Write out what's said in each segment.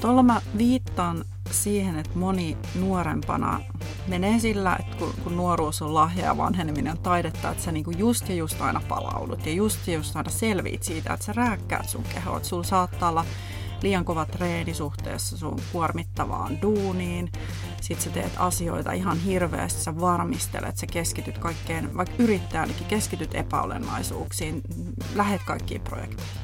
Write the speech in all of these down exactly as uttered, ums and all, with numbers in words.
Tuolla mä viittaan siihen, että moni nuorempana menee sillä, että kun, kun nuoruus on lahja ja vanheneminen on taidetta, että sä niinku just ja just aina palaudut ja just ja just aina selviit siitä, että sä rääkkäät sun kehoa. Että sulla saattaa olla liian kova treeni suhteessa sun kuormittavaan duuniin. Sitten sä teet asioita ihan hirveästi, sä varmistelet, sä keskityt kaikkeen, vaikka yrittäjänkin keskityt epäolennaisuuksiin, lähet kaikkiin projekteihin.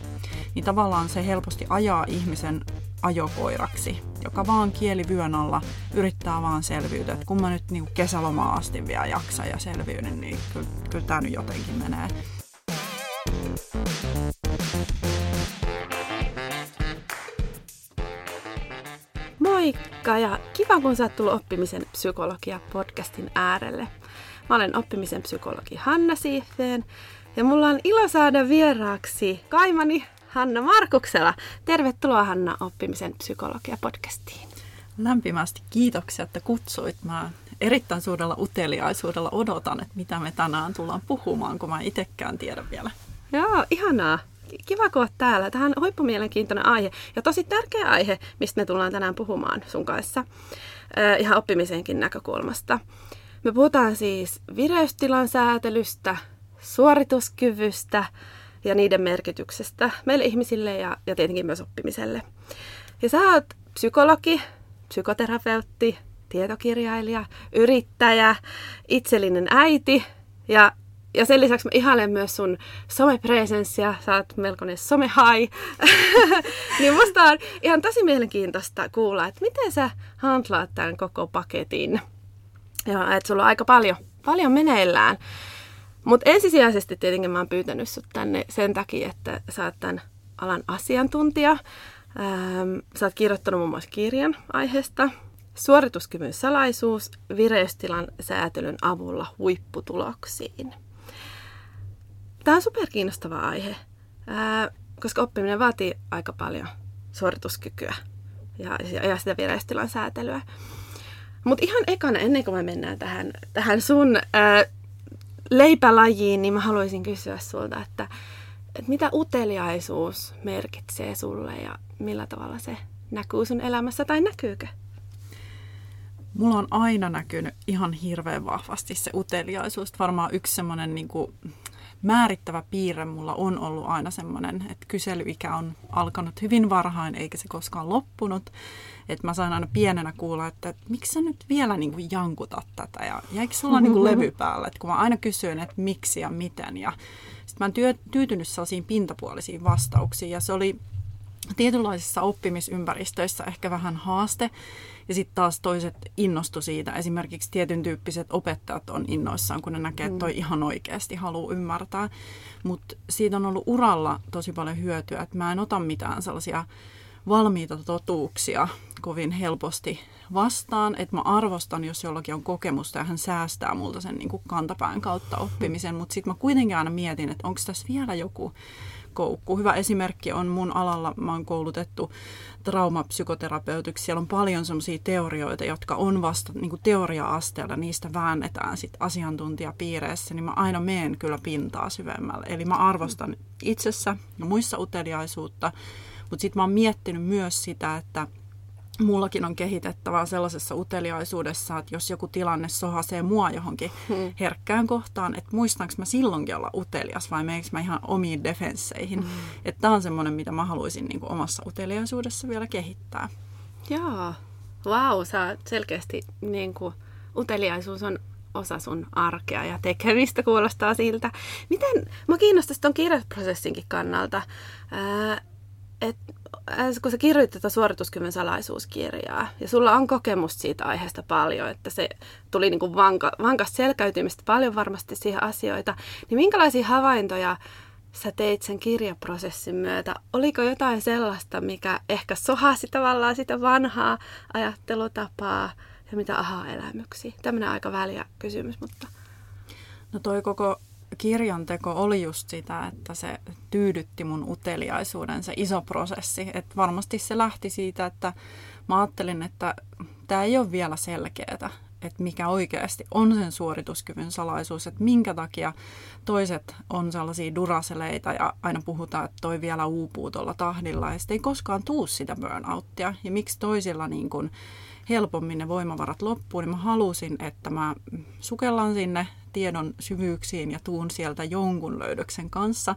Niin tavallaan se helposti ajaa ihmisen ajokoiraksi, joka vaan kielivyön alla yrittää vaan selviytyä, että kun mä nyt niin kesälomaan asti vielä jaksan ja selviyden, niin kyllä, kyllä tää nyt jotenkin menee. Moikka ja kiva kun sä oot tullut Oppimisen psykologia-podcastin äärelle. Mä olen oppimisen psykologi Hanna Siefen ja mulla on ilo saada vieraaksi Kaimani Hanna Markuksella. Tervetuloa Hanna Oppimisen psykologia-podcastiin. Lämpimästi kiitoksia, että kutsuit. Mä erittäin suurella uteliaisuudella odotan, että mitä me tänään tullaan puhumaan, kun mä itsekään tiedän vielä. Joo, ihanaa. Kiva, kun oot täällä. Tähän on huippumielenkiintoinen aihe ja tosi tärkeä aihe, mistä me tullaan tänään puhumaan sun kanssa äh, ihan oppimisenkin näkökulmasta. Me puhutaan siis vireystilan säätelystä, suorituskyvystä ja niiden merkityksestä meille ihmisille ja, ja tietenkin myös oppimiselle. Ja sä oot psykologi, psykoterapeutti, tietokirjailija, yrittäjä, itsellinen äiti ja Ja sen lisäksi mä ihailen myös sun somepresenssiä, sä oot melkoinen somehai. Niin musta on ihan tosi mielenkiintoista kuulla, että miten sä handlaat tämän koko paketin. Ja että sulla on aika paljon, paljon meneillään. Mutta ensisijaisesti tietenkin mä oon pyytänyt sut tänne sen takia, että sä oot tämän alan asiantuntija. Sä oot kirjoittanut muun muassa kirjan aiheesta. Suorituskyvyn salaisuus vireystilan säätelyn avulla huipputuloksiin. Tämä on superkiinnostava aihe, koska oppiminen vaatii aika paljon suorituskykyä ja sitä vireystilan säätelyä. Mutta ihan ekana, ennen kuin me mennään tähän, tähän sun ää, leipälajiin, niin mä haluaisin kysyä sulta, että, että mitä uteliaisuus merkitsee sulle ja millä tavalla se näkyy sun elämässä tai näkyykö? Mulla on aina näkynyt ihan hirveän vahvasti se uteliaisuus. Varmaan yksi semmoinen niin kuin määrittävä piirre mulla on ollut aina semmoinen, että kyselyikä on alkanut hyvin varhain, eikä se koskaan loppunut. Että mä sain aina pienenä kuulla, että, että miksi sä nyt vielä niin kuin jankutat tätä ja jäikö sulla niin kuin levy päällä? Että kun mä aina kysyin, että miksi ja miten. Ja sit mä oon työ, tyytynyt sellaisiin pintapuolisiin vastauksiin ja se oli tietynlaisissa oppimisympäristöissä ehkä vähän haaste. Ja sitten taas toiset innostu siitä. Esimerkiksi tietyn tyyppiset opettajat on innoissaan, kun ne näkee, että toi ihan oikeasti haluaa ymmärtää. Mutta siitä on ollut uralla tosi paljon hyötyä, että mä en ota mitään sellaisia valmiita totuuksia kovin helposti vastaan. Että mä arvostan, jos jollakin on kokemusta ja hän säästää multa sen niin kuin kantapään kautta oppimisen. Mutta sitten mä kuitenkin aina mietin, että onko tässä vielä joku koukku. Hyvä esimerkki on mun alalla, mä oon koulutettu traumapsykoterapeutiksi. Siellä on paljon semmoisia teorioita, jotka on vasta niin kuin teoria-asteella, niistä väännetään sit asiantuntijapiireissä, niin mä aina meen kyllä pintaa syvemmälle. Eli mä arvostan itsessä ja muissa uteliaisuutta, mutta sit mä oon miettinyt myös sitä, että mullakin on kehitettävää sellaisessa uteliaisuudessa, että jos joku tilanne sohasee mua johonkin hmm. herkkään kohtaan, että muistanko mä silloinkin olla utelias vai meneekö mä ihan omiin defensseihin. Hmm. Että tää on semmoinen, mitä mä haluaisin niin kuin omassa uteliaisuudessa vielä kehittää. Joo, vau, wow, sä selkeästi niin kuin, uteliaisuus on osa sun arkea ja tekemistä kuulostaa siltä. Miten, mä kiinnostais ton kirjoitusprosessinkin kannalta, Ää, et, kun sä kirjoitit tätä Suorituskyvyn salaisuuskirjaa, ja sulla on kokemusta siitä aiheesta paljon, että se tuli niin kuin vanka, vankasta selkäytymistä paljon varmasti siihen asioita, niin minkälaisia havaintoja sä teit sen kirjaprosessin myötä? Oliko jotain sellaista, mikä ehkä sohasi tavallaan sitä vanhaa ajattelutapaa ja mitä aha-elämyksiä? Tämmöinen aika väliä kysymys, mutta no toi koko kirjanteko oli just sitä, että se tyydytti mun uteliaisuuden, se iso prosessi. Et varmasti se lähti siitä, että mä ajattelin, että tämä ei ole vielä selkeää. että mikä oikeasti on sen suorituskyvyn salaisuus, että minkä takia toiset on sellaisia duraseleita ja aina puhutaan, että toi vielä uupuu tuolla tahdilla ja sitten ei koskaan tuu sitä burnouttia ja miksi toisilla niin kun helpommin ne voimavarat loppuu, niin mä halusin, että mä sukellan sinne tiedon syvyyksiin ja tuun sieltä jonkun löydöksen kanssa.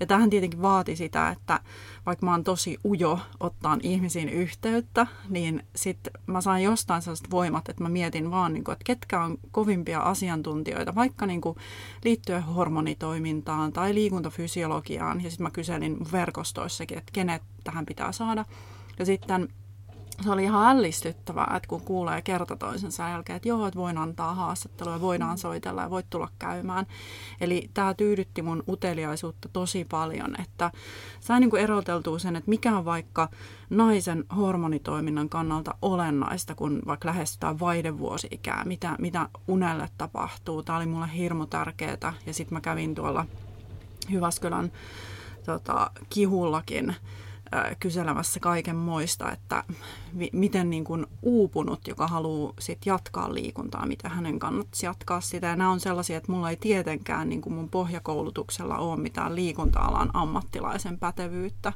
Ja tämähän tietenkin vaati sitä, että vaikka mä oon tosi ujo ottaan ihmisiin yhteyttä, niin sitten mä sain jostain sellaiset voimat, että mä mietin vaan, että ketkä on kovimpia asiantuntijoita, vaikka liittyen hormonitoimintaan tai liikuntafysiologiaan. Ja sitten mä kyselin verkostoissakin, että kenet tähän pitää saada. Ja sitten se oli ihan ällistyttävää, että kun kuulee kerta toisensa jälkeen, että joo, että voin antaa haastattelua, voidaan soitella ja voit tulla käymään. Eli tämä tyydytti mun uteliaisuutta tosi paljon, että sain niin kuin eroteltua sen, että mikä on vaikka naisen hormonitoiminnan kannalta olennaista, kun vaikka lähestytään vaihdevuosi-ikää, mitä, mitä unelle tapahtuu. Tämä oli mulle hirmu tärkeää ja sitten mä kävin tuolla Hyväskylän tota, kihullakin kyselemässä kaiken moista, että vi- miten niin kuin uupunut, joka haluaa sit jatkaa liikuntaa, mitä hänen kannattaisi jatkaa sitä. Ja nämä on sellaisia, että mulla ei tietenkään niin kuin mun pohjakoulutuksella ole mitään liikunta-alan ammattilaisen pätevyyttä,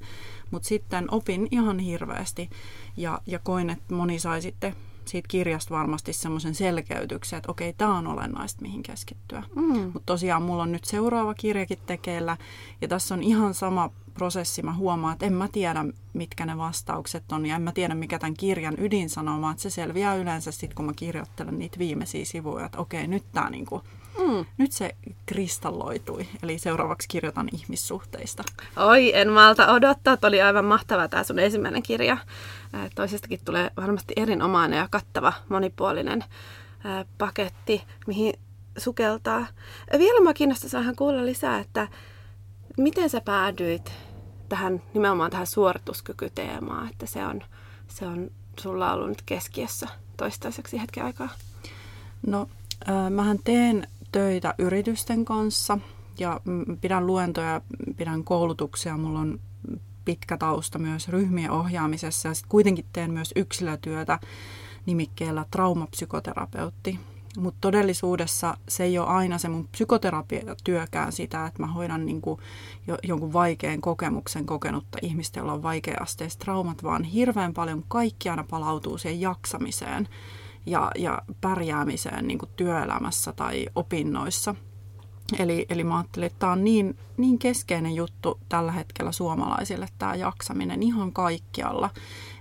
mutta sitten opin ihan hirveästi ja, ja koin, että moni sai sitten siitä kirjasta varmasti semmoisen selkeytyksen, että okei, tämä on olennaista, mihin keskittyä. Mm. Mutta tosiaan mulla on nyt seuraava kirjakin tekeillä ja tässä on ihan sama prosessi. Mä huomaan, että en mä tiedä, mitkä ne vastaukset on ja en mä tiedä, mikä tämän kirjan ydin sanoo, että se selviää yleensä sitten, kun mä kirjoittelen niitä viimeisiä sivuja, että okei, nyt, tää niinku, mm. nyt se kristalloitui. Eli seuraavaksi kirjoitan ihmissuhteista. Oi, en malta odottaa. Oli aivan mahtava tää sun ensimmäinen kirja. Toisestakin tulee varmasti erinomainen ja kattava, monipuolinen paketti, mihin sukeltaa. Vielä mä kiinnostaisi vähän kuulla lisää, että miten sä päädyit tähän, nimenomaan tähän suorituskykyteemaan, että se on, se on sulla ollut nyt keskiössä toistaiseksi hetken aikaa? No, äh, mähän teen töitä yritysten kanssa ja pidän luentoja, pidän koulutuksia, mulla on pitkä tausta myös ryhmien ohjaamisessa ja sitten kuitenkin teen myös yksilötyötä nimikkeellä traumapsykoterapeutti. Mutta todellisuudessa se ei ole aina se mun psykoterapiatyökään sitä, että mä hoidan niinku jo, jonkun vaikean kokemuksen kokenutta ihmistä, jolla on vaikea-asteiset traumat, vaan hirveän paljon kaikki aina palautuu siihen jaksamiseen ja, ja pärjäämiseen niinku työelämässä tai opinnoissa. Eli, eli mä ajattelin, että tämä on niin, niin keskeinen juttu tällä hetkellä suomalaisille, tämä jaksaminen ihan kaikkialla.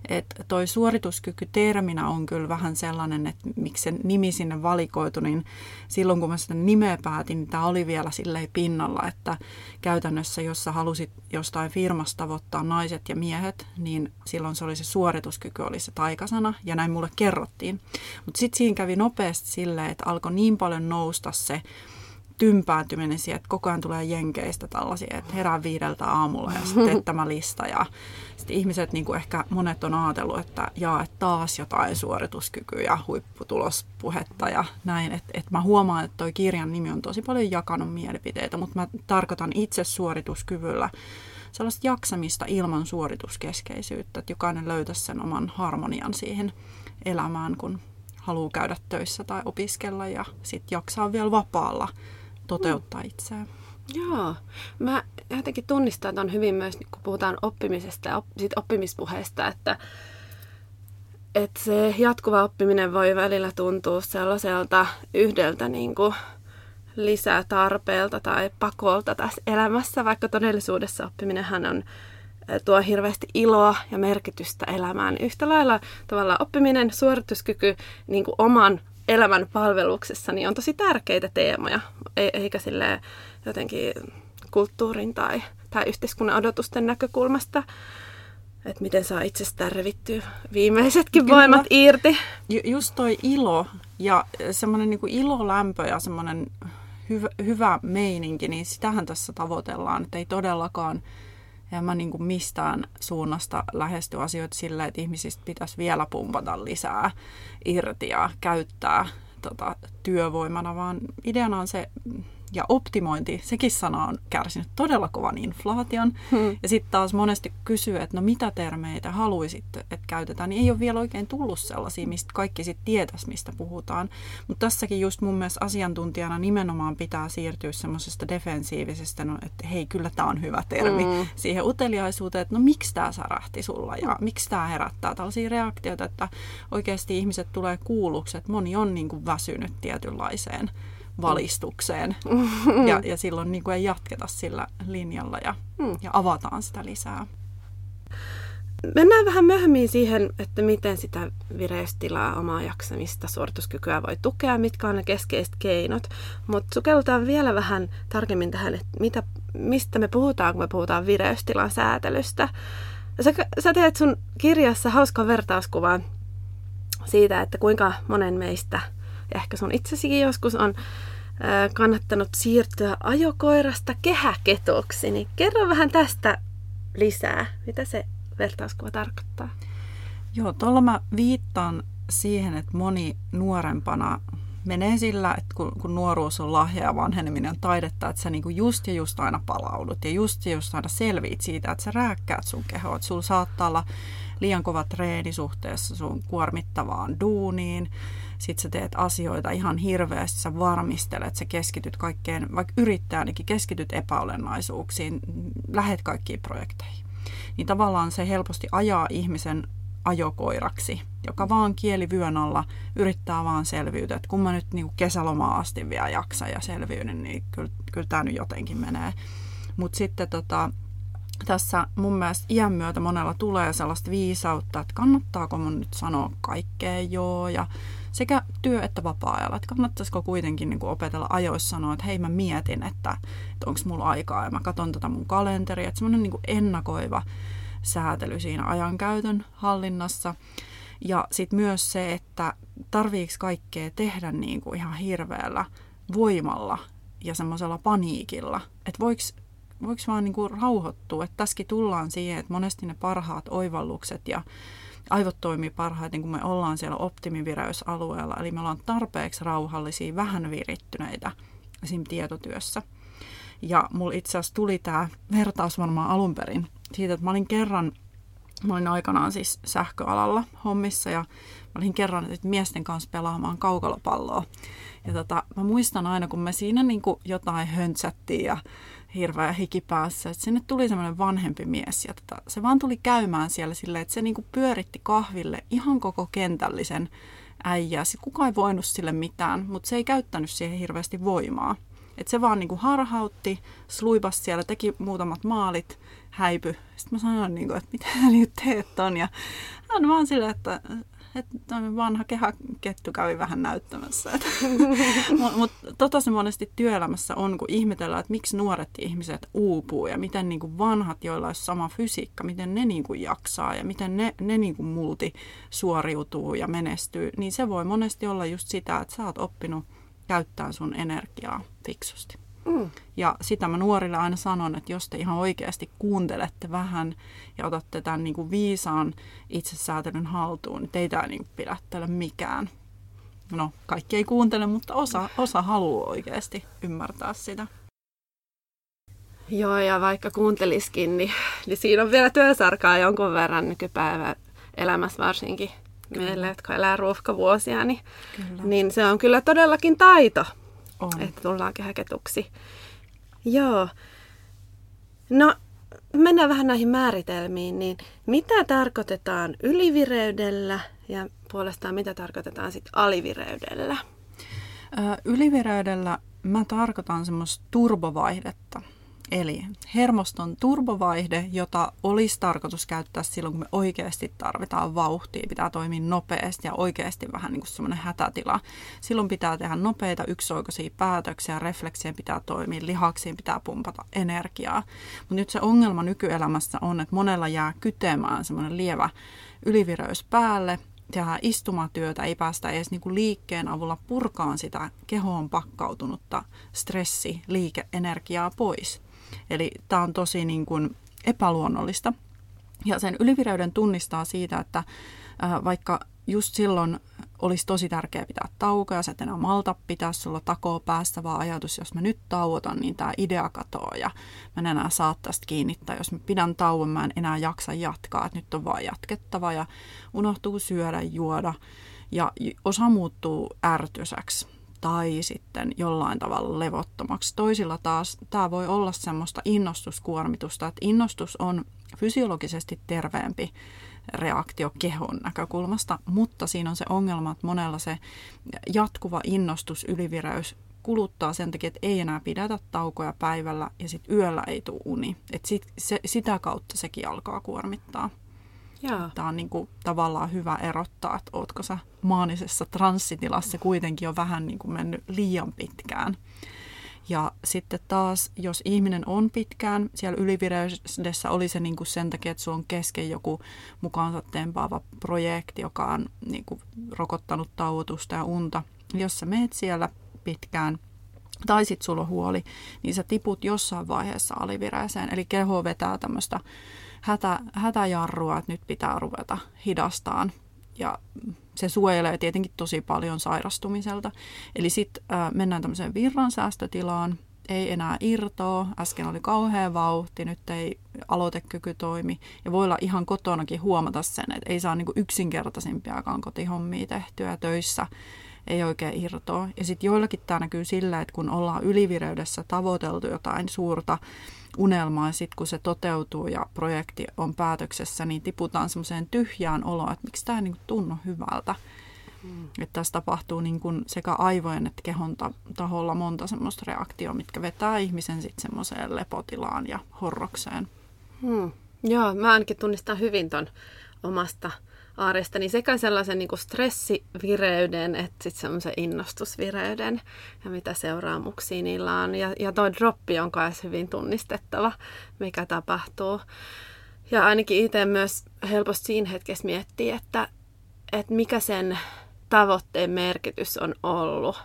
Että toi suorituskyky terminä on kyllä vähän sellainen, että miksi se nimi sinne valikoitui, niin silloin kun mä sitä nimeä päätin, niin tämä oli vielä silleen pinnalla, että käytännössä jos sä halusit jostain firmasta tavoittaa naiset ja miehet, niin silloin se oli se suorituskyky, oli se taikasana ja näin mulle kerrottiin. Mutta sitten siinä kävi nopeasti silleen, että alkoi niin paljon nousta se tympääntyminen siihen, että koko ajan tulee jenkeistä tällaisia, että herään viideltä aamulla ja sitten teet tämä lista. Ja sitten ihmiset, niin kuin ehkä monet on ajatellut, että jaa, että taas jotain suorituskykyä ja huipputulospuhetta ja näin. Että et mä huomaan, että toi kirjan nimi on tosi paljon jakanut mielipiteitä, mutta mä tarkoitan itse suorituskyvyllä sellaista jaksamista ilman suorituskeskeisyyttä, että jokainen löytäisi sen oman harmonian siihen elämään, kun haluaa käydä töissä tai opiskella ja sitten jaksaa vielä vapaalla toteuttaa itseään. Joo. Mä jotenkin tunnistan tuon hyvin myös, kun puhutaan oppimisesta ja siitä oppimispuheesta, että, että se jatkuva oppiminen voi välillä tuntua sellaiselta yhdeltä niin kuin lisätarpeelta tai pakolta tässä elämässä, vaikka todellisuudessa oppiminenhän on tuo hirveästi iloa ja merkitystä elämään. Yhtä lailla tavallaan oppiminen, suorituskyky niin kuin oman elämän palveluksessa niin on tosi tärkeitä teemoja, eikä silleen jotenkin kulttuurin tai, tai yhteiskunnan odotusten näkökulmasta, että miten saa itsestään revittyä viimeisetkin Kyllä. voimat irti. Ju- just toi ilo ja semmoinen niin kuin ilolämpö ja semmoinen hyvä, hyvä meininki, niin sitähän tässä tavoitellaan, että ei todellakaan ja mä niin kuin mistään suunnasta lähesty asioita silleen, että ihmisistä pitäisi vielä pumpata lisää irti ja käyttää tota, työvoimana, vaan ideana on se ja optimointi, sekin sana on kärsinyt todella kovan inflaation. Hmm. Ja sitten taas monesti kysyy, että no mitä termeitä haluaisitte, että käytetään, niin ei ole vielä oikein tullut sellaisia, mistä kaikki sitten tietäisi, mistä puhutaan. Mutta tässäkin just mun mielestä asiantuntijana nimenomaan pitää siirtyä semmoisesta defensiivisestä, no, että hei, kyllä tämä on hyvä termi, hmm. siihen uteliaisuuteen, että no miksi tämä särähti sulla ja miksi tämä herättää tällaisia reaktioita, että oikeasti ihmiset tulee kuulluksi, että moni on niin kuin väsynyt tietynlaiseen valistukseen. Mm. Ja, ja silloin niin kuin ei jatketa sillä linjalla ja, mm. ja avataan sitä lisää. Mennään vähän myöhemmin siihen, että miten sitä vireystilaa, omaa jaksamista, suorituskykyä voi tukea, mitkä on ne keskeiset keinot. Mutta sukellutaan vielä vähän tarkemmin tähän, että mitä, mistä me puhutaan, kun me puhutaan vireystilan säätelystä. Sä, sä teet sun kirjassa hauskan vertauskuvan siitä, että kuinka monen meistä, ehkä sun itsesikin joskus, on kannattanut siirtyä ajokoirasta kehäketoksi. Niin kerro vähän tästä lisää, mitä se vertauskuva tarkoittaa. Joo, tuolla mä viittaan siihen, että moni nuorempana menee sillä, että kun, kun nuoruus on lahja ja vanheneminen on taidetta, että sä niinku just ja just aina palaudut ja just ja just aina selviit siitä, että sä rääkkäät sun kehoa. Että sulla saattaa olla liian kova treeni suhteessa sun kuormittavaan duuniin. Sitten sä teet asioita ihan hirveästi, sä varmistelet, sä keskityt kaikkeen, vaikka yrittää ainakin, keskityt epäolennaisuuksiin, lähet kaikkiin projekteihin. Niin tavallaan se helposti ajaa ihmisen ajokoiraksi, joka vaan kieli vyön alla yrittää vaan selviytyä, että kun mä nyt niin kuin kesälomaa asti vielä jaksan ja selviyn, niin kyllä, kyllä tämä nyt jotenkin menee. Mutta sitten tota, tässä mun mielestä iän myötä monella tulee sellaista viisautta, että kannattaako mun nyt sanoa kaikkea joo, ja sekä työ- että vapaa-ajalla, että kannattaisiko kuitenkin niin kuin opetella ajoissa sanoa, että hei mä mietin, että, että onko mulla aikaa ja mä katson tätä mun kalenteria, että semmoinen niin kuin ennakoiva säätely siinä ajankäytön hallinnassa. Ja sitten myös se, että tarviiko kaikkea tehdä niin kuin ihan hirveällä voimalla ja semmoisella paniikilla. Että voiko, voiko vaan niin kuin rauhoittua. Että tässäkin tullaan siihen, että monesti ne parhaat oivallukset ja aivot toimii parhaiten, kun me ollaan siellä optimivireysalueella. Eli me ollaan tarpeeksi rauhallisia, vähän virittyneitä esim. Tietotyössä. Ja mulla itse asiassa tuli tämä vertaus varmaan alun perin siitä, että mä olin kerran, mä olin aikanaan siis sähköalalla hommissa ja mä olin kerran miesten kanssa pelaamaan kaukalopalloa. Ja tota, mä muistan aina, kun me siinä niinku jotain höntsättiin ja hirveä hiki päässä, että sinne tuli semmoinen vanhempi mies ja tota, se vaan tuli käymään siellä silleen, että se niinku pyöritti kahville ihan koko kentällisen äijää. Sitten kukaan ei voinut sille mitään, mutta se ei käyttänyt siihen hirveästi voimaa. Että se vaan niinku harhautti, sluibas siellä, teki muutamat maalit, häipy. Sitten mä sanoin, niinku, että mitä sä nyt teet ton? Ja hän vaan silleen, että, että vanha kehäkettu kävi vähän näyttämässä. Mutta tota se monesti työelämässä on, kun ihmetellään, että miksi nuoret ihmiset uupuu ja miten niinku vanhat, joilla on sama fysiikka, miten ne niinku jaksaa ja miten ne, ne niinku multi suoriutuu ja menestyy. Niin se voi monesti olla just sitä, että sä oot oppinut käyttää sun energiaa fiksusti. Mm. Ja sitä mä nuorille aina sanon, että jos te ihan oikeasti kuuntelette vähän ja otatte tämän niin kuin viisaan itsesäätelyn haltuun, niin teitä ei niin pidättele mikään. No, kaikki ei kuuntele, mutta osa, osa haluaa oikeasti ymmärtää sitä. Joo, ja vaikka kuunteliskin, niin, niin siinä on vielä työsarkaa jonkun verran nykypäivän elämässä varsinkin. Meille, jotka elää ruuhkavuosia, niin, niin se on kyllä todellakin taito, on. Että tullaan kehäketuksi. Joo. No, mennään vähän näihin määritelmiin. Niin mitä tarkoitetaan ylivireydellä ja puolestaan mitä tarkoitetaan sit alivireydellä? Ö, ylivireydellä mä tarkoitan semmoista turbovaihdetta. Eli hermoston turbovaihde, jota olisi tarkoitus käyttää silloin, kun me oikeasti tarvitaan vauhtia, pitää toimia nopeasti ja oikeasti vähän niin kuin semmoinen hätätila. Silloin pitää tehdä nopeita yksioikoisia päätöksiä, refleksien pitää toimia, lihaksiin pitää pumpata energiaa. Mutta nyt se ongelma nykyelämässä on, että monella jää kytemään semmoinen lievä ylivireys päälle. Tehdään istumatyötä, ei päästä edes niinku liikkeen avulla purkaan sitä kehoon pakkautunutta stressi, liike-energiaa pois. Eli tämä on tosi niin kuin epäluonnollista. Ja sen ylivireyden tunnistaa siitä, että vaikka just silloin olisi tosi tärkeää pitää taukoja, sä et enää malta pitää, sulla takoo päässä vaan ajatus, jos mä nyt tauotan, niin tää idea katoaa ja mä en enää saa tästä kiinni, tai jos mä pidän tauon, mä en enää jaksa jatkaa, että nyt on vaan jatkettava ja unohtuu syödä, juoda ja osa muuttuu ärtysäksi tai sitten jollain tavalla levottomaksi. Toisilla taas tää voi olla semmoista innostuskuormitusta, että innostus on fysiologisesti terveempi reaktio kehon näkökulmasta, mutta siinä on se ongelma, että monella se jatkuva innostus, ylivireys kuluttaa sen takia, että ei enää pidätä taukoja päivällä ja sitten yöllä ei tule uni. Et sit, se, sitä kautta sekin alkaa kuormittaa. Jaa. Tämä on niinku tavallaan hyvä erottaa, että ootko sä maanisessa transsitilassa kuitenkin on vähän niinku mennyt liian pitkään. Ja sitten taas, jos ihminen on pitkään siellä ylivireydessä, oli se niin kuin sen takia, että sulla on kesken joku mukaansa tempaava projekti, joka on niin kuin rokottanut tauotusta ja unta. Jos sä meet siellä pitkään tai sitten sulla on huoli, niin sä tiput jossain vaiheessa alivireeseen. Eli keho vetää tämmöistä hätä, hätäjarrua, että nyt pitää ruveta hidastaan. Ja se suojelee tietenkin tosi paljon sairastumiselta. Eli sitten äh, mennään tämmöiseen virransäästötilaan, ei enää irtoa, äsken oli kauhea vauhti, nyt ei aloitekyky toimi. Ja voi olla ihan kotonakin huomata sen, että ei saa niinku yksinkertaisimpiakaan kotihommia tehtyä ja töissä ei oikein irtoa. Ja sitten joillakin tämä näkyy sillä, että kun ollaan ylivireydessä tavoiteltu jotain suurta unelmaa, ja sitten kun se toteutuu ja projekti on päätöksessä, niin tiputaan semmoiseen tyhjään oloon, että miksi tämä ei niin kuin tunnu hyvältä. Mm. Että tässä tapahtuu niin kuin sekä aivojen että kehon taholla monta semmoista reaktioa, mitkä vetää ihmisen sitten semmoiseen lepotilaan ja horrokseen. Hmm. Joo, mä ainakin tunnistan hyvin ton omasta aarestani sekä sellaisen niin kuin stressivireyden että sitten semmoisen innostusvireyden ja mitä seuraamuksia niillä on. Ja, ja toi droppi on myös hyvin tunnistettava, mikä tapahtuu. Ja ainakin itse myös helposti siinä hetkessä miettii, että, että mikä sen tavoitteen merkitys on ollut.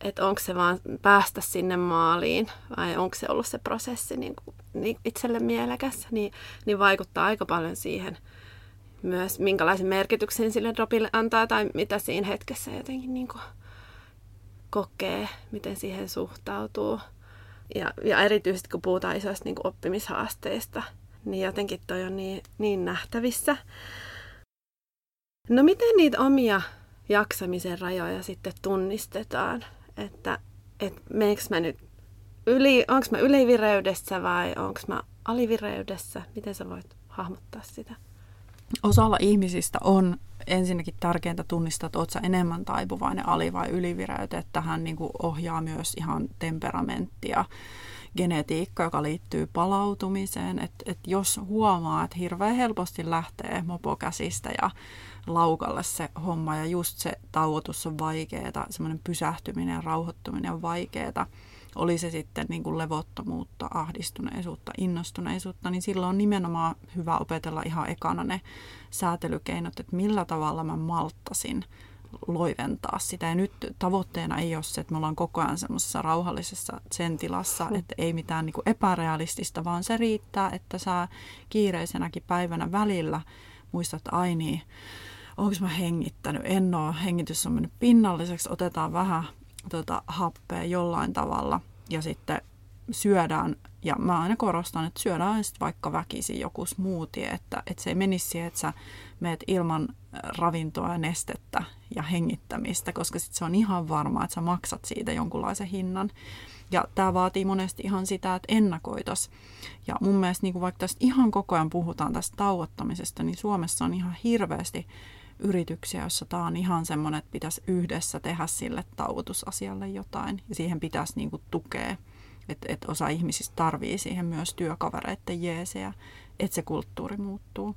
Että onko se vaan päästä sinne maaliin vai onko se ollut se prosessi niin kuin, niin itselle mielekäs, niin, niin vaikuttaa aika paljon siihen myös minkälaisen merkityksen sille dropille antaa tai mitä siinä hetkessä jotenkin niin kuin kokee, miten siihen suhtautuu. Ja, ja erityisesti kun puhutaan isoista niin kuin oppimishaasteista, niin jotenkin toi on niin, niin nähtävissä. No miten niitä omia jaksamisen rajoja sitten tunnistetaan? Että et meneekö mä nyt yli, onko mä ylivireydessä vai onko mä alivireydessä? Miten sä voit hahmottaa sitä? Osalla ihmisistä on ensinnäkin tärkeintä tunnistaa, että oot sä enemmän taipuvainen ali- vai ylivireyteen, että tähän niin kuin ohjaa myös ihan temperamenttia, genetiikka, joka liittyy palautumiseen. Että et jos huomaa, että hirveän helposti lähtee mopokäsistä ja laukalle se homma ja just se tauotus on vaikeaa, semmoinen pysähtyminen ja rauhoittuminen on vaikeaa, oli se sitten niin kuin levottomuutta, ahdistuneisuutta, innostuneisuutta, niin silloin on nimenomaan hyvä opetella ihan ekana ne säätelykeinot, että millä tavalla mä malttasin loiventaa sitä. Ja nyt tavoitteena ei ole se, että me ollaan koko ajan semmoisessa rauhallisessa sen tilassa, että ei mitään niin kuin epärealistista, vaan se riittää, että sä kiireisenäkin päivänä välillä muistat, ai niin, onko mä hengittänyt, en oo, hengitys on mennyt pinnalliseksi, otetaan vähän Tota, happea jollain tavalla ja sitten syödään, ja mä aina korostan, että syödään sitten vaikka väkisin joku smoothie, että, että se ei menisi siihen, että sä meet ilman ravintoa ja nestettä ja hengittämistä, koska sitten se on ihan varmaa, että sä maksat siitä jonkunlaisen hinnan. Ja tämä vaatii monesti ihan sitä, että ennakoitaisiin. Ja mun mielestä niin vaikka tästä ihan koko ajan puhutaan tästä tauottamisesta, niin Suomessa on ihan hirveästi yrityksiä, joissa tämä on ihan semmoinen, että pitäisi yhdessä tehdä sille tauotusasialle jotain. Ja siihen pitäisi niinku tukea, että et osa ihmisistä tarvii siihen myös työkavereiden jeesejä, että se kulttuuri muuttuu.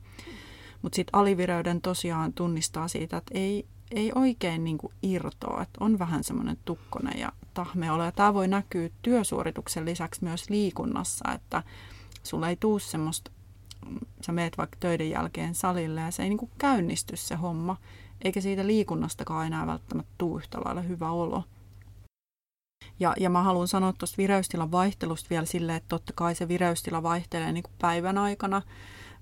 Mutta sitten alivireyden tosiaan tunnistaa siitä, että ei, ei oikein niinku irtoa, että on vähän semmoinen tukkonen ja tahmeolo. Ja tämä voi näkyä työsuorituksen lisäksi myös liikunnassa, että sulla ei tule semmoista, sä meet vaikka töiden jälkeen salille ja se ei niin kuin käynnisty se homma, eikä siitä liikunnastakaan enää välttämättä tule yhtä lailla hyvä olo. Ja, ja mä haluan sanoa tuosta vireystilan vaihtelusta vielä silleen, että totta kai se vireystila vaihtelee niin kuin päivän aikana.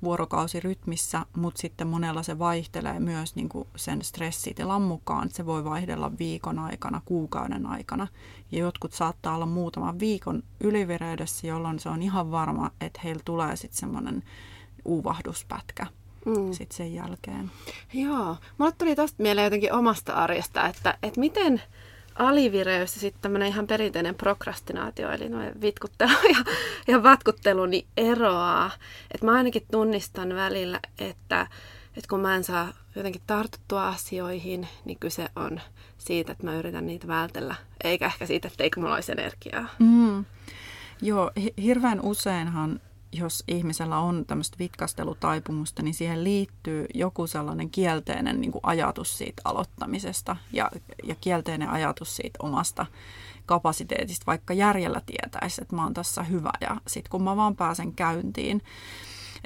vuorokausirytmissä, mutta sitten monella se vaihtelee myös niin kuin sen stressitilan mukaan. Se voi vaihdella viikon aikana, kuukauden aikana. Ja jotkut saattaa olla muutaman viikon ylivireydessä, jolloin se on ihan varma, että heillä tulee sitten semmoinen uuvahduspätkä mm. sitten sen jälkeen. Joo. Mulle tuli tosta mieleen jotenkin omasta arjesta, että, että miten alivireys ja sitten tämmöinen ihan perinteinen prokrastinaatio, eli noin vitkuttelu ja, ja vatkuttelu, niin eroaa. Että mä ainakin tunnistan välillä, että, että kun mä en saa jotenkin tartuttua asioihin, niin kyse on siitä, että mä yritän niitä vältellä, eikä ehkä siitä, että eikö mulla olisi energiaa. Mm. Joo, hirveän useinhan, jos ihmisellä on tämmöistä vitkastelutaipumusta, niin siihen liittyy joku sellainen kielteinen niin kuin ajatus siitä aloittamisesta ja, ja kielteinen ajatus siitä omasta kapasiteetista, vaikka järjellä tietäisi, että mä oon tässä hyvä ja sitten kun mä vaan pääsen käyntiin.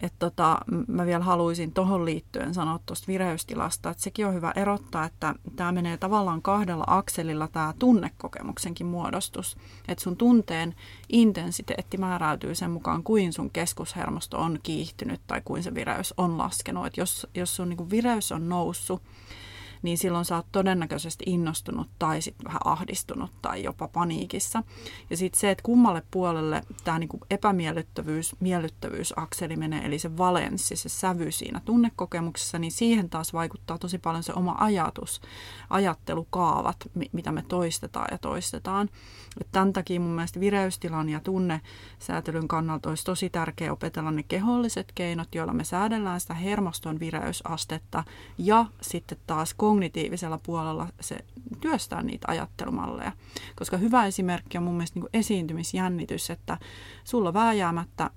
Että tota, mä vielä haluaisin tuohon liittyen sanoa tuosta vireystilasta, että sekin on hyvä erottaa, että tämä menee tavallaan kahdella akselilla tämä tunnekokemuksenkin muodostus. Että sun tunteen intensiteetti määräytyy sen mukaan, kuin sun keskushermosto on kiihtynyt tai kuin se vireys on laskenut. Että jos, jos sun niinku vireys on noussut, niin silloin sä oot todennäköisesti innostunut tai sitten vähän ahdistunut tai jopa paniikissa. Ja sitten se, että kummalle puolelle tämä niinku epämiellyttävyys, miellyttävyysakseli menee, eli se valenssi, se sävy siinä tunnekokemuksessa, niin siihen taas vaikuttaa tosi paljon se oma ajatus, ajattelukaavat, mitä me toistetaan ja toistetaan. Et tämän takia mun mielestä vireystilan ja tunnesäätelyn kannalta olisi tosi tärkeää opetella ne keholliset keinot, joilla me säädellään sitä hermoston vireysastetta ja sitten taas kognitiivisella puolella se työstää niitä ajattelumalleja. Koska hyvä esimerkki on mun mielestä niin kuin esiintymisjännitys, että sulla vääjäämättä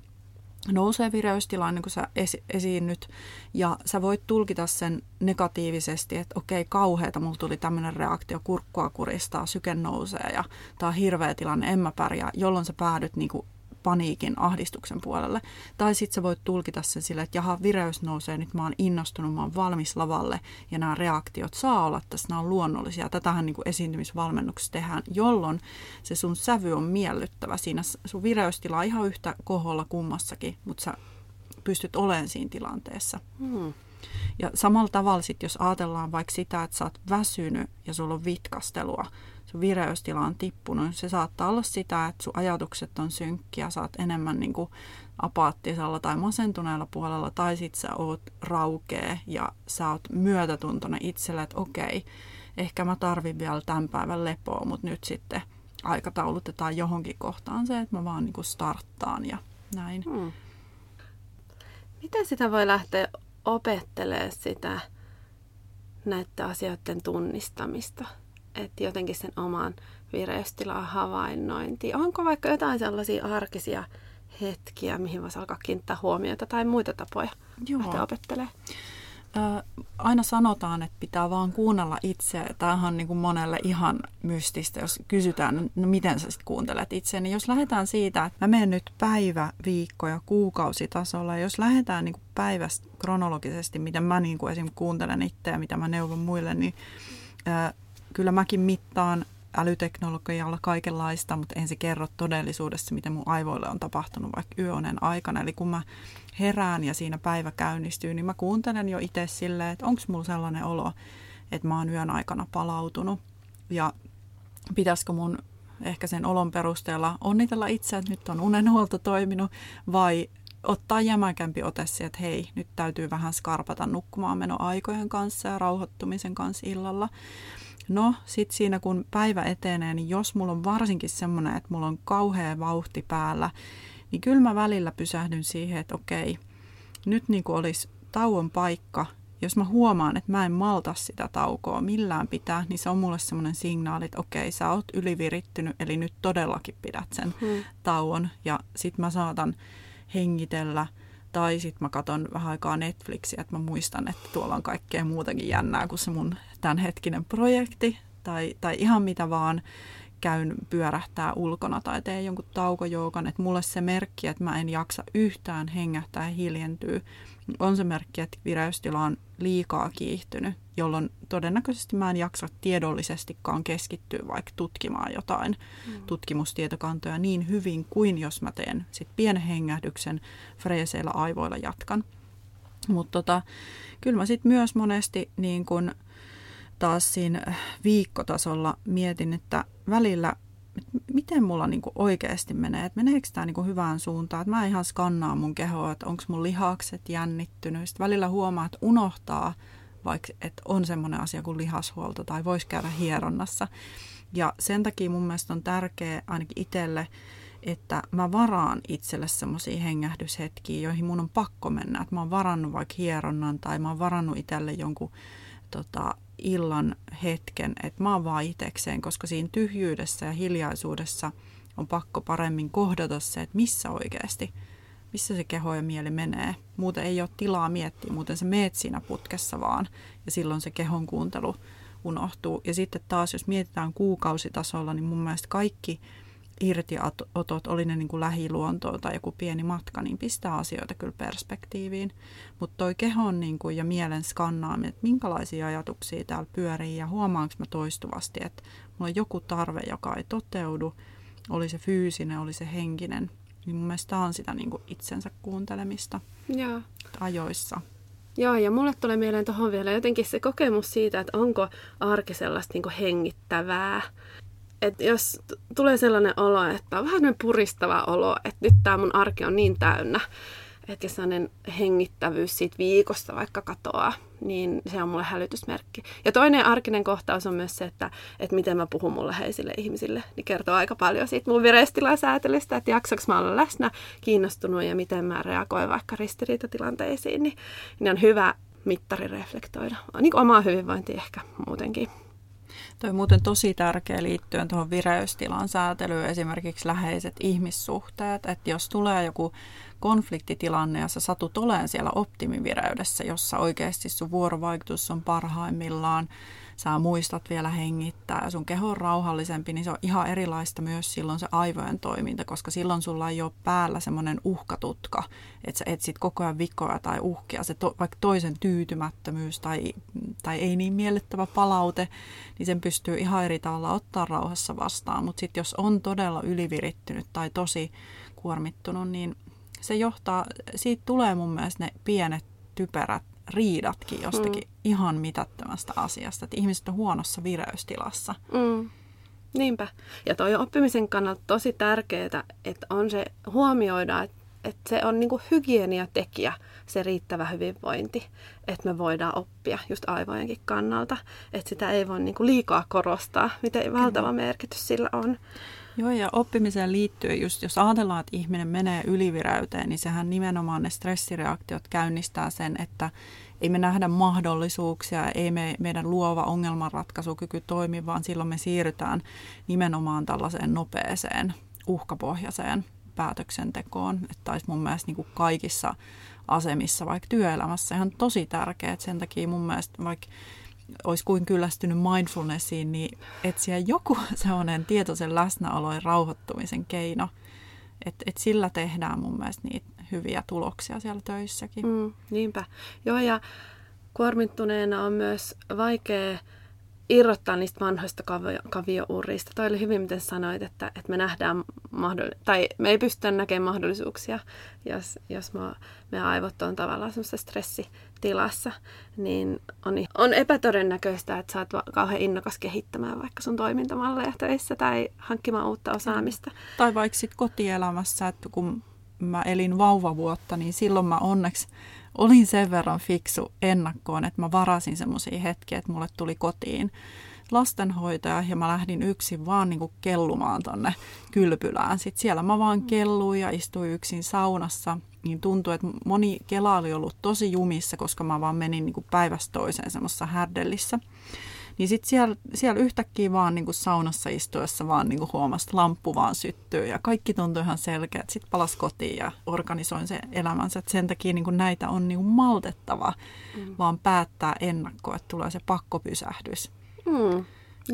nousee vireystilaan, niin kun sä esi- esiinnyt, ja sä voit tulkita sen negatiivisesti, että okei, kauheeta, mulla tuli tämmöinen reaktio, kurkkua kuristaa, syke nousee, ja tää on hirveä tilanne, en mä pärjää, jolloin sä päädyt niin kuin paniikin, ahdistuksen puolelle. Tai sitten sä voit tulkita sen silleen, että jaha, vireys nousee, nyt mä oon innostunut, mä oon valmis lavalle, ja nämä reaktiot saa olla tässä, nämä on luonnollisia. Tätähän niin kuin esiintymisvalmennuksessa tehdään, jolloin se sun sävy on miellyttävä. Siinä sun vireystila on ihan yhtä koholla kummassakin, mutta sä pystyt olemaan siinä tilanteessa. Hmm. Ja samalla tavalla sitten, jos ajatellaan vaikka sitä, että sä oot väsynyt ja sulla on vitkastelua, sun vireystila on tippunut. Se saattaa olla sitä, että sun ajatukset on synkkiä, sä oot enemmän niin kuin apaattisella tai masentuneella puolella, tai sit sä oot raukea ja sä oot myötätuntoinen itselle, että okei, ehkä mä tarvin vielä tämän päivän lepoa, mutta nyt sitten aikataulutetaan johonkin kohtaan se, että mä vaan niin kuin starttaan ja näin. Hmm. Miten sitä voi lähteä opettelemaan sitä näiden asioiden tunnistamista? Että jotenkin sen oman vireystilan havainnointi. Onko vaikka jotain sellaisia arkisia hetkiä, mihin voisi alkaa kiinnittää huomiota tai muita tapoja lähteä opettelemaan? Aina sanotaan, että pitää vaan kuunnella itseä. Tämähän on niin kuin monelle ihan mystistä, jos kysytään, no miten sä sit kuuntelet itseä. Niin jos lähdetään siitä, että mä menen nyt päivä, viikko ja kuukausitasolla, ja jos lähdetään niin kuin päivästä kronologisesti, miten mä niin kuin esimerkiksi kuuntelen itseä, mitä mä neuvon muille, niin Ää, kyllä mäkin mittaan älyteknologialla kaikenlaista, mutta en se kerro todellisuudessa, mitä mun aivoille on tapahtunut vaikka yöonen aikana. Eli kun mä herään ja siinä päivä käynnistyy, niin mä kuuntelen jo itse silleen, että onko mulla sellainen olo, että mä oon yön aikana palautunut. Ja pitäisikö mun ehkä sen olon perusteella onnitella itseä, että nyt on unenhuolto toiminut, vai ottaa jämäkämpi ote siihen, että hei, nyt täytyy vähän skarpata nukkumaan menoaikojen kanssa ja rauhoittumisen kanssa illalla. No, sitten siinä kun päivä etenee, niin jos mulla on varsinkin semmoinen, että mulla on kauhea vauhti päällä, niin kyllä mä välillä pysähdyn siihen, että okei, nyt niin kuin olisi tauon paikka. Jos mä huomaan, että mä en malta sitä taukoa millään pitää, niin se on mulle semmoinen signaali, että okei, sä oot ylivirittynyt, eli nyt todellakin pidät sen hmm. tauon. Ja sitten mä saatan hengitellä. Tai sitten mä katson vähän aikaa Netflixiä, että mä muistan, että tuolla on kaikkea muutakin jännää kuin se mun tämänhetkinen projekti. Tai, tai ihan mitä vaan, käyn pyörähtää ulkona tai teen jonkun taukojoukan. Että mulle se merkki, että mä en jaksa yhtään hengähtää ja hiljentyä, on se merkki, että vireystila on liikaa kiihtynyt, jolloin todennäköisesti mä en jaksa tiedollisestikaan keskittyä vaikka tutkimaan jotain mm. tutkimustietokantoja niin hyvin kuin jos mä teen sit pienen hengähdyksen, freeseillä aivoilla jatkan. Mutta tota, kyllä mä sitten myös monesti niin kun taas siinä viikkotasolla mietin, että välillä, että miten mulla niin kun oikeasti menee, että meneekö tämä niin kun hyvään suuntaan, että mä ihan skannaan mun kehoa, että onko mun lihakset jännittynyt. Sitten välillä huomaa, että unohtaa, vaikka että on semmoinen asia kuin lihashuolto tai voisi käydä hieronnassa. Ja sen takia mun mielestä on tärkeää ainakin itselle, että mä varaan itselle semmoisia hengähdyshetkiä, joihin mun on pakko mennä. Että mä oon varannut vaikka hieronnan tai mä oon varannut itselle jonkun tota, illan hetken, että mä oon vaan itsekseen, koska siinä tyhjyydessä ja hiljaisuudessa on pakko paremmin kohdata se, että missä oikeasti, missä se keho ja mieli menee. Muuten ei ole tilaa miettiä, muuten sä meet siinä putkessa vaan ja silloin se kehon kuuntelu unohtuu. Ja sitten taas, jos mietitään kuukausitasolla, niin mun mielestä kaikki irtiotot, oli ne niin kuin lähiluontoa tai joku pieni matka, niin pistää asioita kyllä perspektiiviin. Mutta toi kehon niin kuin ja mielen skannaaminen, että minkälaisia ajatuksia täällä pyörii ja huomaanko mä toistuvasti, että mulla on joku tarve, joka ei toteudu, oli se fyysinen, oli se henkinen. Niin mun mielestä on sitä niin kuin itsensä kuuntelemista Jaa. ajoissa. Joo, ja mulle tulee mieleen tuohon vielä jotenkin se kokemus siitä, että onko arki sellaista niin kuin hengittävää. Että jos t- tulee sellainen olo, että on vähän puristava olo, että nyt tämä mun arki on niin täynnä, että sellainen hengittävyys siitä viikosta vaikka katoaa, niin se on mulle hälytysmerkki. Ja toinen arkinen kohtaus on myös se, että, että miten mä puhun mun läheisille ihmisille, niin kertoo aika paljon siitä mun virestilasäätelistä, että jaksaks mä olla läsnä, kiinnostunut ja miten mä reagoin vaikka ristiriitatilanteisiin, niin ne on hyvä mittari reflektoida. Niin kuin omaa hyvinvointia ehkä muutenkin. Toi on muuten tosi tärkeä liittyen tuohon vireystilan säätelyyn, esimerkiksi läheiset ihmissuhteet, että jos tulee joku konfliktitilanne ja sä satut olemaan siellä optimivireydessä, jossa oikeasti sun vuorovaikutus on parhaimmillaan, sä muistat vielä hengittää ja sun keho on rauhallisempi, niin se on ihan erilaista myös silloin se aivojen toiminta, koska silloin sulla ei ole päällä semmoinen uhkatutka, että sä etsit koko ajan vikoja tai uhkia, se to, vaikka toisen tyytymättömyys tai, tai ei niin miellyttävä palaute, niin sen pystyy ihan eri tavalla ottaa rauhassa vastaan, mutta sitten jos on todella ylivirittynyt tai tosi kuormittunut, niin se johtaa, siitä tulee mun mielestä ne pienet typerät riidatkin jostakin mm. ihan mitättömästä asiasta, että ihmiset on huonossa vireystilassa. Mm. Niinpä. Ja toi on oppimisen kannalta tosi tärkeää, että on se huomioida, että, että se on niinku hygieniatekijä, se riittävä hyvinvointi, että me voidaan oppia just aivojenkin kannalta, että sitä ei voi niinku liikaa korostaa, miten valtava merkitys sillä on. Joo, ja oppimiseen liittyen, just jos ajatellaan, että ihminen menee ylivireyteen, niin sehän nimenomaan ne stressireaktiot käynnistää sen, että ei me nähdä mahdollisuuksia, ei me, meidän luova ongelmanratkaisukyky toimi, vaan silloin me siirrytään nimenomaan tällaiseen nopeeseen, uhkapohjaiseen päätöksentekoon. Että olisi mun mielestä niin kuin kaikissa asemissa, vaikka työelämässä, ihan tosi tärkeää, että sen takia mun mielestä vaikka olisi kuin kyllästynyt mindfulnessiin, niin etsiä joku sellainen tietoisen läsnäolo ja rauhoittumisen keino. Että et sillä tehdään mun mielestä niitä hyviä tuloksia siellä töissäkin. Mm, niinpä. Joo, ja kuormittuneena on myös vaikea irrottaa niistä vanhoista kavio- kaviourista. Toi oli hyvin, miten sanoit, että, että me nähdään mahdolli- tai me ei pystytä näkemään mahdollisuuksia, jos, jos me, me aivot on tavallaan semmoista stressitilassa, niin on, on epätodennäköistä, että sä oot kauhean innokas kehittämään vaikka sun toimintamalleja töissä tai hankkimaan uutta osaamista. Tai vaikka sit kotielämässä, että kun mä elin vauvavuotta, niin silloin mä onneksi olin sen verran fiksu ennakkoon, että mä varasin semmoisia hetkiä, että mulle tuli kotiin lastenhoitaja ja mä lähdin yksin vaan niinku kellumaan tonne kylpylään. Sitten siellä mä vaan kelluin ja istuin yksin saunassa, niin tuntui, että moni kela oli ollut tosi jumissa, koska mä vaan menin niinku päivästä toiseen semmoisessa härdellissä. Niin sitten siellä, siellä yhtäkkiä vaan niinku saunassa istuessa vaan niinku huomasi, että lamppu vaan syttyy ja kaikki tuntui ihan selkeä. Sitten palasi kotiin ja organisoin sen elämänsä. Et sen takia niinku näitä on niinku maltettava, mm. vaan päättää ennakkoa, että tulee se pakkopysähdys. Mm.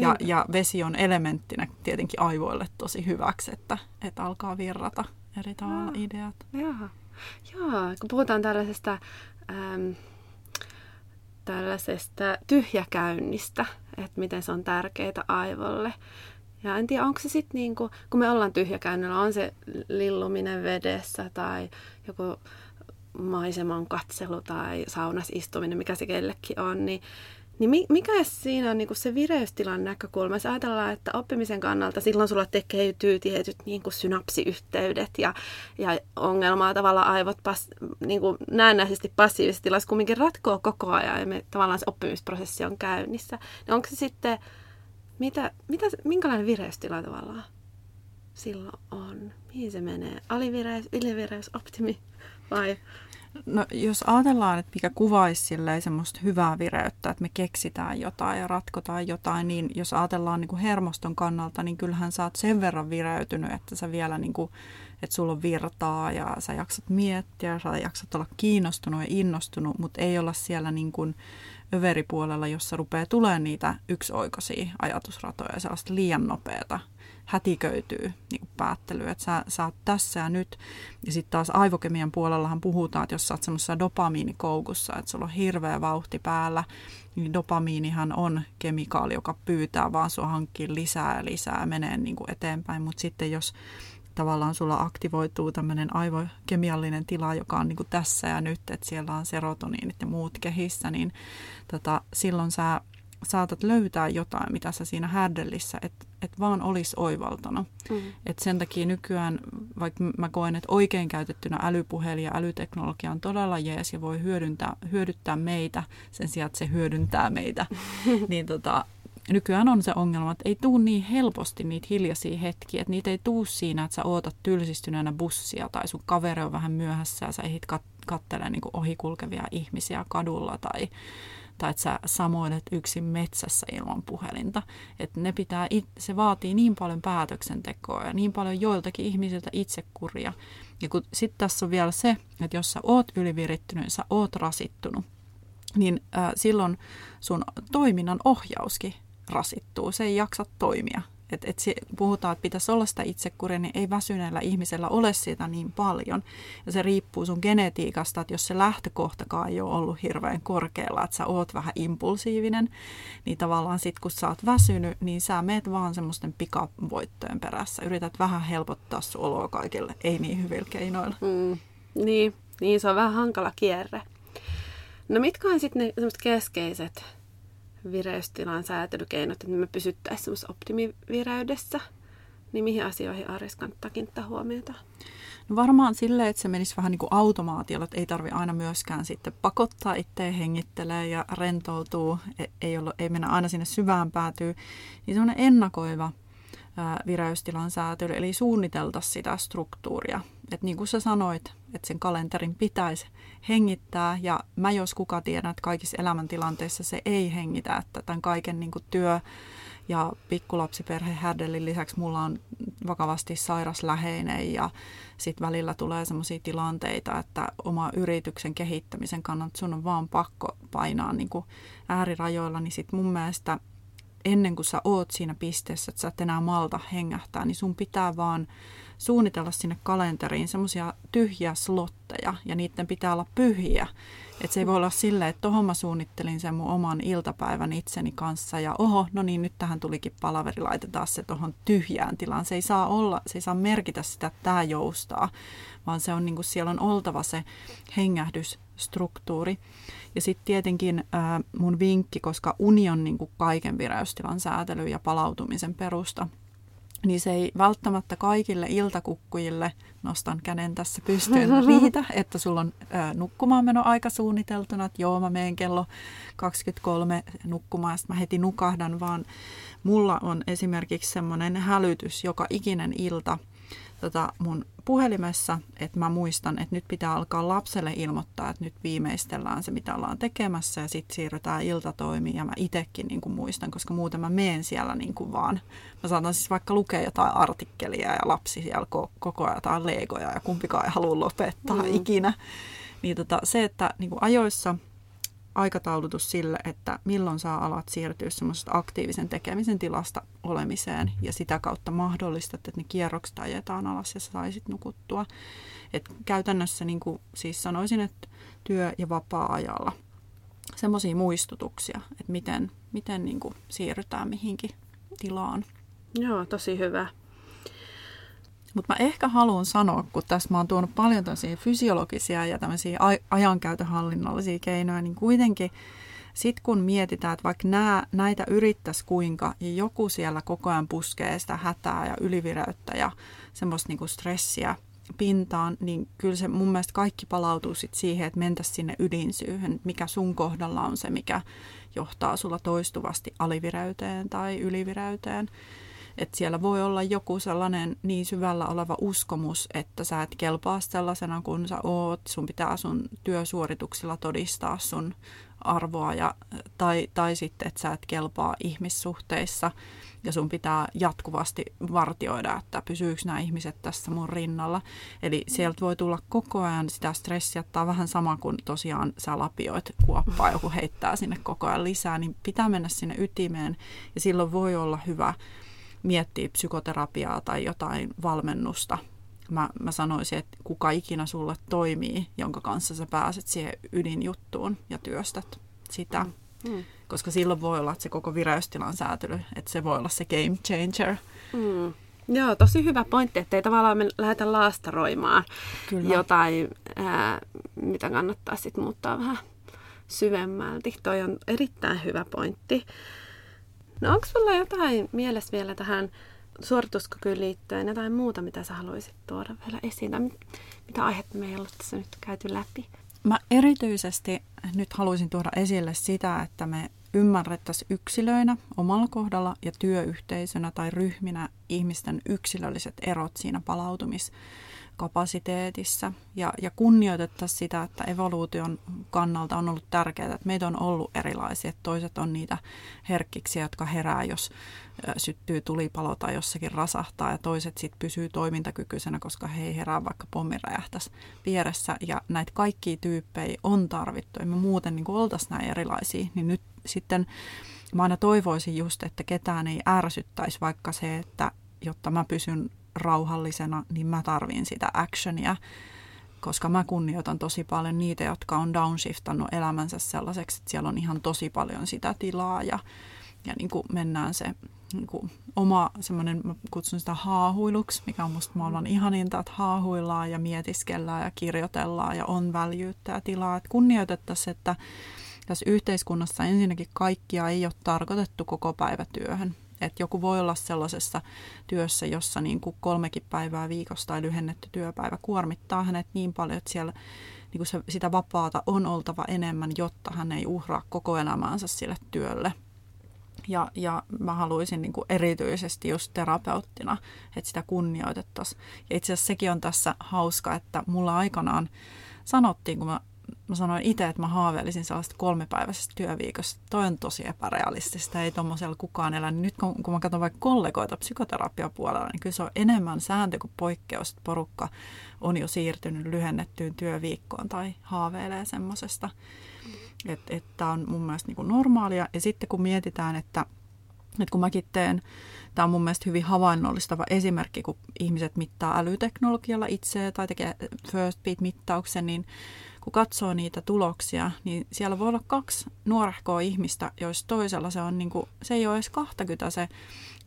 Ja, ja vesi on elementtinä tietenkin aivoille tosi hyväksi, että, että alkaa virrata eri tavalla ja ideat. Joo, ja kun puhutaan tällaisesta... Ähm... tällaisesta tyhjäkäynnistä, että miten se on tärkeää aivolle. Ja en tiedä, onko se sitten niin kuin, kun me ollaan tyhjäkäynnillä, on se lilluminen vedessä tai joku maiseman katselu tai saunassa istuminen, mikä se kellekin on, niin, niin mikä siinä on niin kuin se vireystilan näkökulma? Jos ajatellaan, että oppimisen kannalta silloin sulla tekeytyy tietyt niin kuin synapsiyhteydet ja, ja ongelmaa tavallaan aivot pas, niin kuin näennäisesti passiivisessa tilassa kumminkin ratkoo koko ajan ja me, tavallaan se oppimisprosessi on käynnissä. No onko se sitten, mitä, mitä, minkälainen vireystila tavallaan silloin on? Mihin se menee? Alivireys, ylivireys, optimi vai? No jos ajatellaan, että mikä kuvaisi silleen semmoista hyvää vireyttä, että me keksitään jotain ja ratkotaan jotain, niin jos ajatellaan niin kuin hermoston kannalta, niin kyllähän sä oot sen verran vireytynyt, että sä vielä niin kuin, että sulla on virtaa ja sä jaksat miettiä, sä jaksat olla kiinnostunut ja innostunut, mutta ei olla siellä niin kuin överipuolella, jossa rupeaa tulemaan niitä yksioikoisia ajatusratoja ja sellaista liian nopeata hätiköityy niin päättelyä, että sä, sä oot tässä ja nyt. Ja sitten taas aivokemian puolellahan puhutaan, että jos sä oot semmoisessa dopamiinikoukussa, että sulla on hirveä vauhti päällä, niin dopamiinihan on kemikaali, joka pyytää vaan sua hankkiin lisää ja lisää ja menee niin kuin eteenpäin. Mutta sitten jos tavallaan sulla aktivoituu tämmöinen aivokemiallinen tila, joka on niin kuin tässä ja nyt, että siellä on serotoniinit ja muut kehissä, niin tota, silloin sä saatat löytää jotain, mitä sä siinä härdellissä, että et vaan olisi oivaltanut. Mm. Et sen takia nykyään, vaikka mä koen, että oikein käytettynä älypuhelin ja älyteknologia on todella jees ja voi hyödyntää, hyödyttää meitä sen sijaan, että se hyödyntää meitä, niin tota, nykyään on se ongelma, että ei tule niin helposti niitä hiljaisia hetkiä, että niitä ei tule siinä, että sä ootat tylsistyneenä bussia tai sun kaveri on vähän myöhässä ja sä ehdit kat- kattelemaan niin kuin ohikulkevia ihmisiä kadulla tai tai että sä samoilet yksin metsässä ilman puhelinta. Että ne pitää, se vaatii niin paljon päätöksentekoa ja niin paljon joiltakin ihmisiltä itsekuria. Ja kun sitten tässä on vielä se, että jos sä oot ylivirittynyt, sä oot rasittunut, niin äh, silloin sun toiminnan ohjauskin rasittuu. Se ei jaksa toimia. Et, et se, puhutaan, että pitäisi olla sitä itsekuria, niin ei väsyneellä ihmisellä ole sitä niin paljon. Ja se riippuu sun genetiikasta, että jos se lähtökohtakaan ei ole ollut hirveän korkealla, että sä oot vähän impulsiivinen, niin tavallaan sit kun sä oot väsynyt, niin sä meet vaan semmoisten pikavoittojen perässä. Yrität vähän helpottaa sun oloa kaikille, ei niin hyvillä keinoilla. Mm, niin, niin, se on vähän hankala kierre. No mitkä on sitten ne semmoiset keskeiset vireystilan säätelykeinot, että me pysyttäisiin semmoisessa optimivireydessä, niin mihin asioihin Aris kannattaa kiinnittää huomiota? No varmaan silleen, että se menisi vähän niin kuin automaatiolla, että ei tarvitse aina myöskään sitten pakottaa itseä, hengittelee ja rentoutuu, ei, ole, ei mennä aina sinne syvään päätyy, niin semmoinen ennakoiva vireystilan säätely, eli suunniteltaisiin sitä struktuuria. Että niin kuin sä sanoit, että sen kalenterin pitäisi hengittää, ja mä jos kuka tiedän, että kaikissa elämäntilanteissa se ei hengitä, että tämän kaiken niin kuin työ ja pikkulapsiperhe härdellin lisäksi mulla on vakavasti sairas läheinen, ja sitten välillä tulee sellaisia tilanteita, että oma yrityksen kehittämisen kannalta sun on vaan pakko painaa niin kuin äärirajoilla, niin sitten mun mielestä ennen kuin sä oot siinä pisteessä, että sä et enää malta hengähtää, niin sun pitää vaan suunnitella sinne kalenteriin semmoisia tyhjiä slotteja, ja niiden pitää olla pyhiä. Että se ei voi olla silleen, että tohon mä suunnittelin sen mun oman iltapäivän itseni kanssa, ja oho, no niin, nyt tähän tulikin palaveri, laitetaan se tohon tyhjään tilaan. Se ei saa olla, se ei saa merkitä sitä, että tää joustaa, vaan se on niin kuin siellä on oltava se hengähdysstruktuuri. Ja sitten tietenkin äh, mun vinkki, koska uni on niin kuin kaiken vireystilan säätely ja palautumisen perusta, niin se ei välttämättä kaikille iltakukkujille, nostan käden tässä pystyyn, riitä, että sulla on ä, nukkumaanmenoaika suunniteltuna, että joo, mä menen kello kaksikymmentäkolme nukkumaan ja sitten mä heti nukahdan, vaan mulla on esimerkiksi semmoinen hälytys joka ikinen ilta tota, mun puhelimessa, että mä muistan, että nyt pitää alkaa lapselle ilmoittaa, että nyt viimeistellään se, mitä ollaan tekemässä, ja sitten siirrytään iltatoimiin, ja mä itsekin niin kuin muistan, koska muuten mä meen siellä niin kuin vaan. Mä saatan siis vaikka lukea jotain artikkelia, ja lapsi siellä koko ajan jotain legoja, ja kumpikaan ei halua lopettaa mm. ikinä. Niin tota, se, että niin kuin ajoissa aikataulutus sille, että milloin sä alat siirtyä semmoisesta aktiivisen tekemisen tilasta olemiseen ja sitä kautta mahdollistat, että ne kierrokset ajetaan alas ja sä saisit nukuttua. Et käytännössä niin kuin siis sanoisin, että työ- ja vapaa-ajalla semmoisia muistutuksia, että miten, miten niin kuin siirrytään mihinkin tilaan. Joo, tosi hyvä. Mutta mä ehkä haluan sanoa, kun tässä mä oon tuonut paljon tämmöisiä fysiologisia ja tämmöisiä ajankäytöhallinnollisia keinoja, niin kuitenkin sitten kun mietitään, että vaikka nää, näitä yrittäisi kuinka, ja joku siellä koko ajan puskee sitä hätää ja ylivireyttä ja semmoista niinku stressiä pintaan, niin kyllä se mun mielestä kaikki palautuu sitten siihen, että mentäisiin sinne ydinsyyhyn, mikä sun kohdalla on se, mikä johtaa sulla toistuvasti alivireyteen tai ylivireyteen. Että siellä voi olla joku sellainen niin syvällä oleva uskomus, että sä et kelpaa sellaisena kun sä oot, sun pitää sun työsuorituksilla todistaa sun arvoa, ja, tai, tai sitten, että sä et kelpaa ihmissuhteissa ja sun pitää jatkuvasti vartioida, että pysyykö nämä ihmiset tässä mun rinnalla. Eli sieltä voi tulla koko ajan sitä stressiä, tai vähän sama kuin tosiaan sä lapioit kuoppaa, joku heittää sinne koko ajan lisää, niin pitää mennä sinne ytimeen ja silloin voi olla hyvä miettiä psykoterapiaa tai jotain valmennusta. Mä, mä sanoisin, että kuka ikinä sulle toimii, jonka kanssa sä pääset siihen ydinjuttuun ja työstät sitä. Mm. Koska silloin voi olla, että se koko vireystilan säätely, että se voi olla se game changer. Mm. Joo, tosi hyvä pointti, ettei tavallaan me lähdetä laastaroimaan Kyllä. jotain, ää, mitä kannattaa sitten muuttaa vähän syvemmälti. Toi on erittäin hyvä pointti. No onko sulla jotain mielessä vielä tähän suorituskykyyn liittyen, jotain muuta, mitä sä haluaisit tuoda vielä esiin, tai mitä aihetta me ei ollut tässä nyt käyty läpi? Mä erityisesti nyt haluaisin tuoda esille sitä, että me ymmärrettäisiin yksilöinä omalla kohdalla ja työyhteisönä tai ryhminä ihmisten yksilölliset erot siinä palautumiskapasiteetissa. Ja, ja kunnioitettaisiin sitä, että evoluution kannalta on ollut tärkeää, että meitä on ollut erilaisia. Toiset on niitä herkkiksi, jotka herää, jos syttyy tulipalo tai jossakin rasahtaa. Ja toiset sitten pysyy toimintakykyisenä, koska he ei herää, vaikka pommi räjähtäisi vieressä. Ja näitä kaikkia tyyppejä on tarvittu. Ja me muuten niin kuin oltaisiin näin erilaisia, niin nyt sitten mä aina toivoisin just, että ketään ei ärsyttäisi vaikka se, että jotta mä pysyn rauhallisena, niin mä tarviin sitä actionia, koska mä kunnioitan tosi paljon niitä, jotka on downshiftannut elämänsä sellaiseksi, että siellä on ihan tosi paljon sitä tilaa ja, ja niin kuin mennään se niin kuin oma semmoinen, mä kutsun sitä haahuiluksi, mikä on musta maailman ihaninta, että haahuillaan ja mietiskellään ja kirjoitellaan ja on väljyyttä ja tilaa, että kunnioitettaisiin, että tässä yhteiskunnassa ensinnäkin kaikkia ei ole tarkoitettu koko päivätyöhön. Et joku voi olla sellaisessa työssä, jossa niin kuin kolmekin päivää viikossa tai lyhennetty työpäivä kuormittaa hänet niin paljon, että siellä niin kuin se, sitä vapaata on oltava enemmän, jotta hän ei uhraa koko elämäänsä sille työlle. Ja, ja mä haluaisin niin kuin erityisesti just terapeuttina, että sitä kunnioitettaisiin. Ja itse asiassa sekin on tässä hauska, että mulla aikanaan sanottiin, kun mä Mä sanoin itse, että mä haaveilisin sellaista kolmipäiväisestä työviikosta. Toi on tosi epärealistista, ei tommosella kukaan elä. Nyt kun, kun mä katson vaikka kollegoita psykoterapiapuolella, niin kyllä se on enemmän sääntö kuin poikkeus, että porukka on jo siirtynyt lyhennettyyn työviikkoon tai haaveilee semmosesta. Että et tää on mun mielestä niin kuin normaalia. Ja sitten kun mietitään, että Nyt kun mäkin teen, tämä on mun mielestä hyvin havainnollistava esimerkki, kun ihmiset mittaa älyteknologialla itseä tai tekee first beat-mittauksen, niin kun katsoo niitä tuloksia, niin siellä voi olla kaksi nuorehkoa ihmistä, joissa toisella se on niin kuin, se ei ole edes kaksikymmentä, se,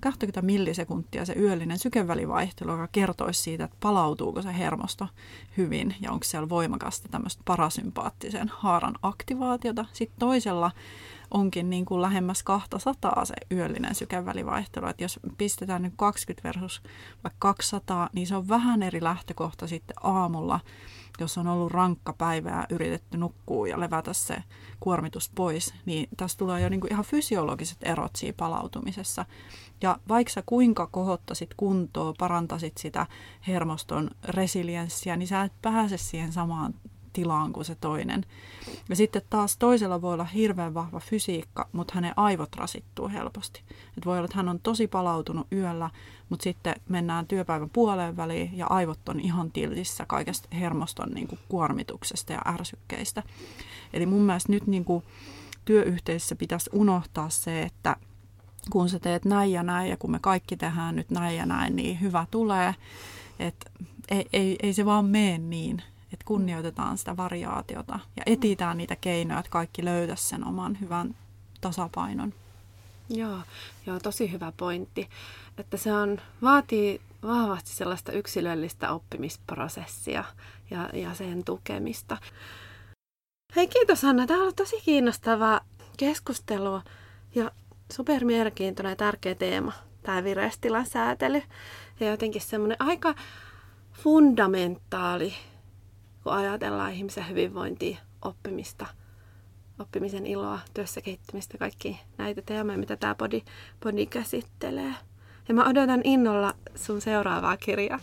kaksikymmentä millisekuntia se yöllinen sykevälivaihtelu, joka kertoisi siitä, että palautuuko se hermosto hyvin ja onko siellä voimakasta tämmöistä parasympaattisen haaran aktivaatiota. Sitten toisella onkin niin kuin lähemmäs kaksisataa se yöllinen sykevälivaihtelu. Että jos pistetään nyt kaksikymmentä versus vaikka kaksisataa, niin se on vähän eri lähtökohta sitten aamulla, jos on ollut rankka päivä ja yritetty nukkua ja levätä se kuormitus pois. Niin tässä tulee jo niin kuin ihan fysiologiset erot siinä palautumisessa. Ja vaikka sä kuinka kohottaisit kuntoa, parantasit sitä hermoston resilienssiä, niin sä et pääse siihen samaan tilaan kuin se toinen. Ja sitten taas toisella voi olla hirveän vahva fysiikka, mutta hänen aivot rasittuu helposti. Et voi olla, että hän on tosi palautunut yöllä, mutta sitten mennään työpäivän puoleen väliin ja aivot on ihan tiltissä kaikesta hermoston niin kuin kuormituksesta ja ärsykkeistä. Eli mun mielestä nyt niin kuin työyhteisössä pitäisi unohtaa se, että kun sä teet näin ja näin ja kun me kaikki tehdään nyt näin ja näin, niin hyvä tulee. Et ei, ei, ei se vaan mene niin. Että kunnioitetaan sitä variaatiota ja etsitään niitä keinoja, että kaikki löytäisi sen oman hyvän tasapainon. Joo, joo, tosi hyvä pointti. Että se on, vaatii vahvasti sellaista yksilöllistä oppimisprosessia ja, ja sen tukemista. Hei, kiitos Hanna. Tämä on ollut tosi kiinnostava keskustelu ja supermierkiintoinen ja tärkeä teema, tämä vireystilan säätely. Ja jotenkin semmoinen aika fundamentaali, kun ajatellaan ihmisen hyvinvointia, oppimista, oppimisen iloa, työssä kehittymistä, kaikki näitä teemoja, mitä tämä podi, podi käsittelee. Ja mä odotan innolla sun seuraavaa kirjaa.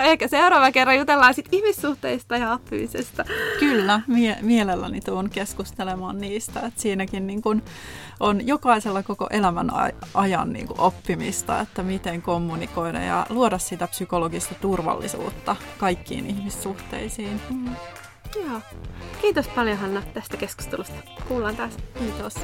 Ehkä seuraava kerran jutellaan sitten ihmissuhteista ja oppimisesta. Kyllä, mie- mielelläni tuun keskustelemaan niistä. Et siinäkin niin kun on jokaisella koko elämän ajan niin kun oppimista, että miten kommunikoida ja luoda sitä psykologista turvallisuutta kaikkiin ihmissuhteisiin. Mm. Joo. Kiitos paljon Hanna tästä keskustelusta. Kuullaan taas. Kiitos.